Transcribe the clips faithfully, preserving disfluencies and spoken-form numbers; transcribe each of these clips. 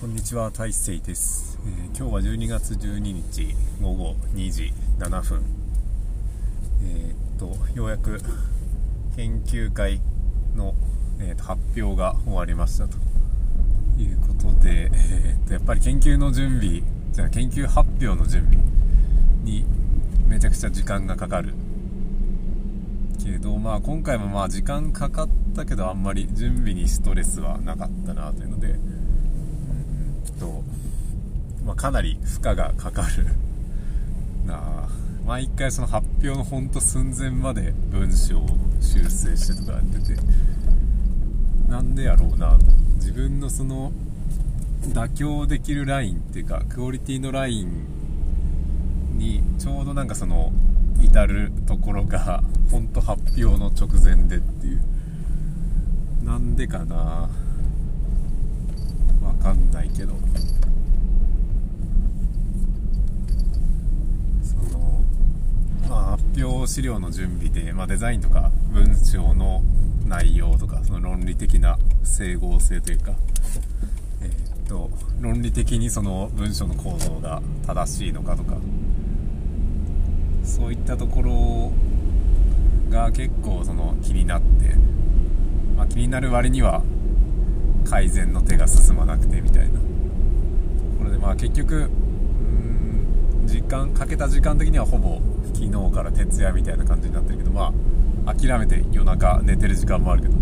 こんにちは、大成です。えー、今日はじゅうにがつじゅうににちごごにじななふん、えー、っとようやく研究会の、えー、っと発表が終わりましたということで、えー、っとやっぱり研究の準備じゃあ研究発表の準備にめちゃくちゃ時間がかかるけど、まあ、今回もまあ時間かかったけどあんまり準備にストレスはなかったなというので、とまあ、かなり負荷がかかるな。毎回その発表のほんと寸前まで文章を修正してとかやってて、なんでやろうな、自分のその妥協できるラインっていうかクオリティのラインにちょうどなんかその至るところがほんと発表の直前でっていう、なんでかなわかんないけど、その、まあ、発表資料の準備で、まあ、デザインとか文章の内容とかその論理的な整合性というか、えー、っと論理的にその文章の構造が正しいのかとか、そういったところが結構その気になって、まあ、気になる割には改善の手が進まなくてみたいなところで、まあ結局うーん時間かけた時間的にはほぼ昨日から徹夜みたいな感じになってるけど、まあ諦めて夜中寝てる時間もあるけど、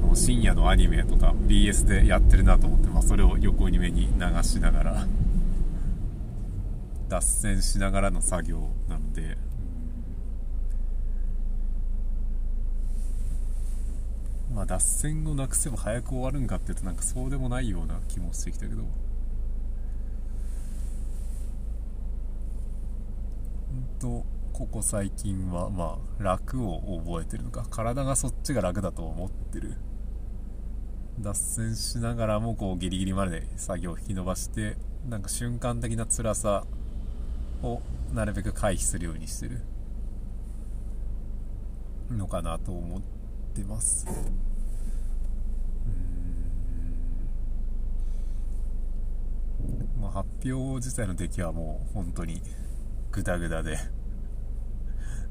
その深夜のアニメとか ビーエス でやってるなと思って、まあ、それを横に目に流しながら脱線しながらの作業なので。まあ、脱線をなくせば早く終わるんかって言うとなんかそうでもないような気もしてきたけど、ほんとここ最近はまあ楽を覚えてるのか、体がそっちが楽だと思ってる。脱線しながらもこうギリギリまで作業を引き延ばして、なんか瞬間的な辛さをなるべく回避するようにしてるのかなと思って出ます。うん、まあ、発表自体の出来はもう本当にグダグダで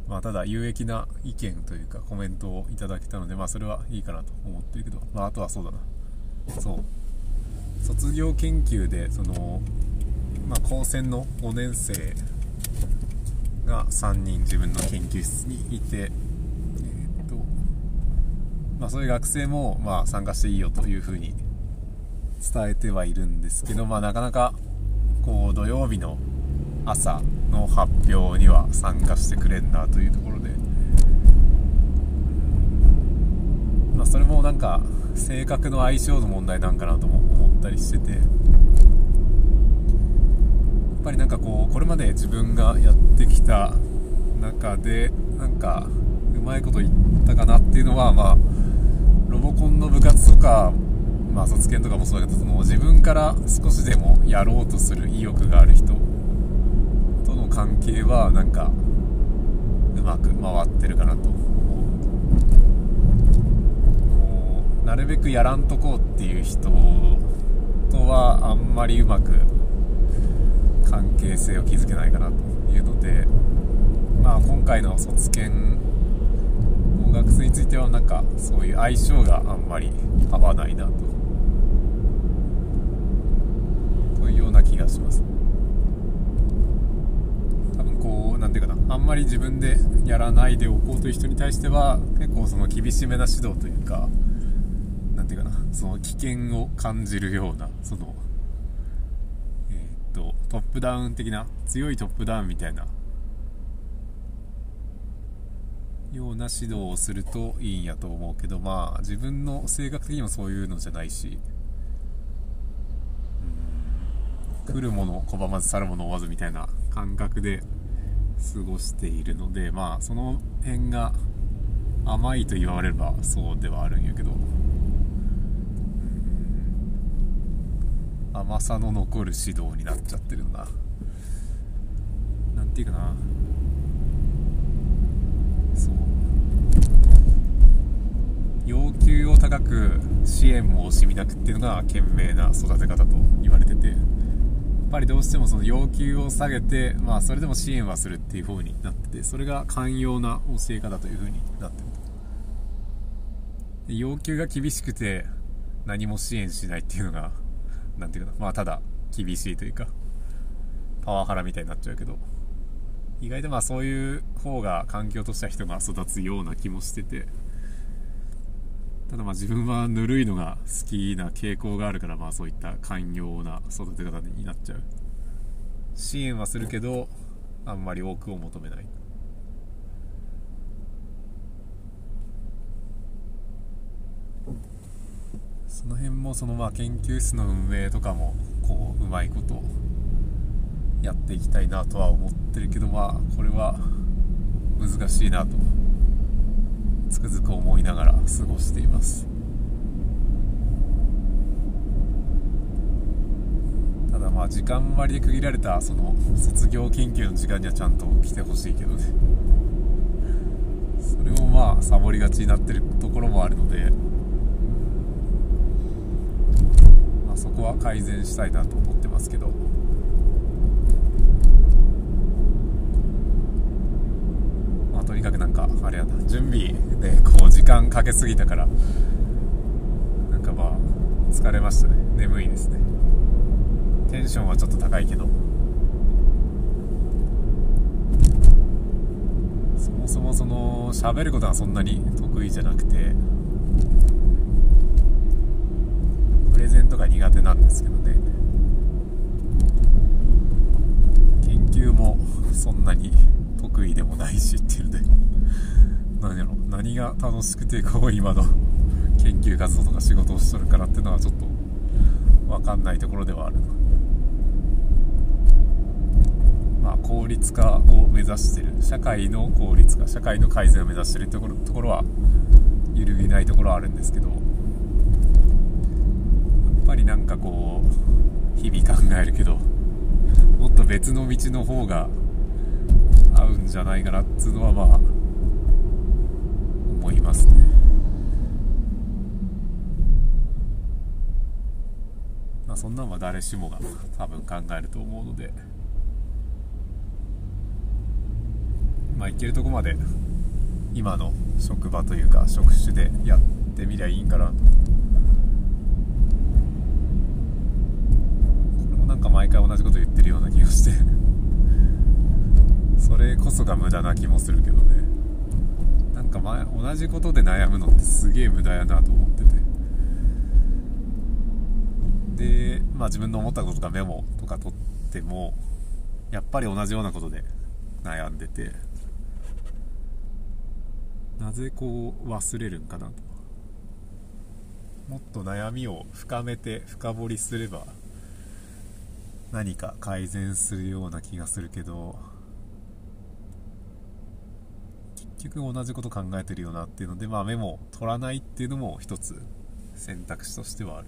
まあただ有益な意見というかコメントをいただけたので、まあそれはいいかなと思ってるけど、まあ、あとはそうだな、そう卒業研究でその、まあ、高専のごねんせいがさんにん自分の研究室にいて、まあ、そういう学生もまあ参加していいよというふうに伝えてはいるんですけど、まあ、なかなかこう土曜日の朝の発表には参加してくれんなというところで、まあ、それもなんか性格の相性の問題なんかなとも思ったりしてて、やっぱりなんかこうこれまで自分がやってきた中でなんかうまいこと言ったかなっていうのは、まあロボコンの部活とか、まあ、卒研とかもそうだけど、その自分から少しでもやろうとする意欲がある人との関係はなんかうまく回ってるかなと思う。もうなるべくやらんとこうっていう人とはあんまりうまく関係性を築けないかなというので、まあ、今回の卒研学生についてはなんかそういう相性があんまり合わないなとというような気がします。多分こうなんていうかな、あんまり自分でやらないでおこうという人に対しては結構その厳しめな指導というか、なんていうかな、その危険を感じるような、そのえっとトップダウン的な、強いトップダウンみたいなような指導をするといいんやと思うけど、まあ自分の性格的にもそういうのじゃないし、うん、来るもの拒まず去るもの追わずみたいな感覚で過ごしているので、まあその辺が甘いと言われればそうではあるんやけど、うん、甘さの残る指導になっちゃってるんだ。なんていうかな、そう要求を高く支援を惜しみなくっていうのが賢明な育て方と言われてて、やっぱりどうしてもその要求を下げて、まあ、それでも支援はするっていう風になってて、それが寛容な教え方という風になってると。で、要求が厳しくて何も支援しないっていうのがなんていうかな、まあ、ただ厳しいというかパワハラみたいになっちゃうけど、意外とまあそういう方が環境とした人が育つような気もしてて、ただまあ自分はぬるいのが好きな傾向があるから、まあそういった寛容な育て方になっちゃう。支援はするけどあんまり多くを求めない。その辺もそのまあ研究室の運営とかもこううまいことやっていきたいなとは思ってるけど、まあこれは難しいなとつくづく思いながら過ごしています。ただまあ時間割で区切られたその卒業研究の時間にはちゃんと来てほしいけどね、それをまあサボりがちになってるところもあるので、まあそこは改善したいなと思ってますけど、とにかくなんかあれやな、準備でこう時間かけすぎたからなんかまあ疲れましたね。眠いですね。テンションはちょっと高いけど、そもそもその喋ることはそんなに得意じゃなくて、プレゼントが苦手なんですけどね、研究もそんなに得意でもないしっていうので、何やろ、何が楽しくてこう今の研究活動とか仕事をしとるからっていうのはちょっと分かんないところではある。まあ効率化を目指してる、社会の効率化、社会の改善を目指してるところ、ところは揺るぎないところはあるんですけど、やっぱりなんかこう日々考えるけど、もっと別の道の方が合うんじゃないかなっていうのはまあ思いますね。まあそんなんは誰しもが多分考えると思うので、まあいけるとこまで今の職場というか職種でやってみりゃいいんかなと。これもなんか毎回同じこと言ってるような気がしてそれこそが無駄な気もするけどね。なんか前同じことで悩むのってすげえ無駄やなと思ってて、で、まあ、自分の思ったこととかメモとか取ってもやっぱり同じようなことで悩んでて、なぜこう忘れるんかなと。もっと悩みを深めて深掘りすれば何か改善するような気がするけど、結局同じこと考えてるよなっていうので、まあ、メモを取らないっていうのも一つ選択肢としてはある。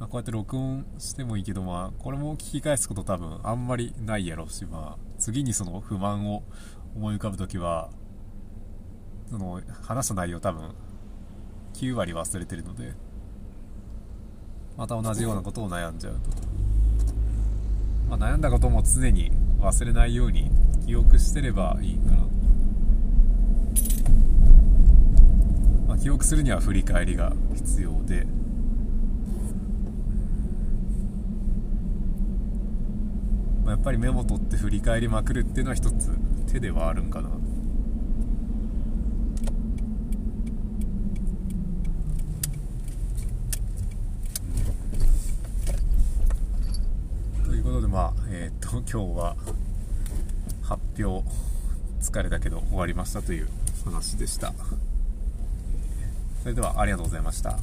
まあ、こうやって録音してもいいけど、まあこれも聞き返すこと多分あんまりないやろうし、まあ次にその不満を思い浮かぶときはその話した内容多分きゅうわり忘れてるので、また同じようなことを悩んじゃうと。まあ、悩んだことも常に忘れないように記憶してればいいかなと。記憶するには振り返りが必要で、まあ、やっぱりメモ取って振り返りまくるっていうのは一つ手ではあるんかな。ということで、まあえっと今日は発表疲れたけど終わりましたという話でした。それではありがとうございました。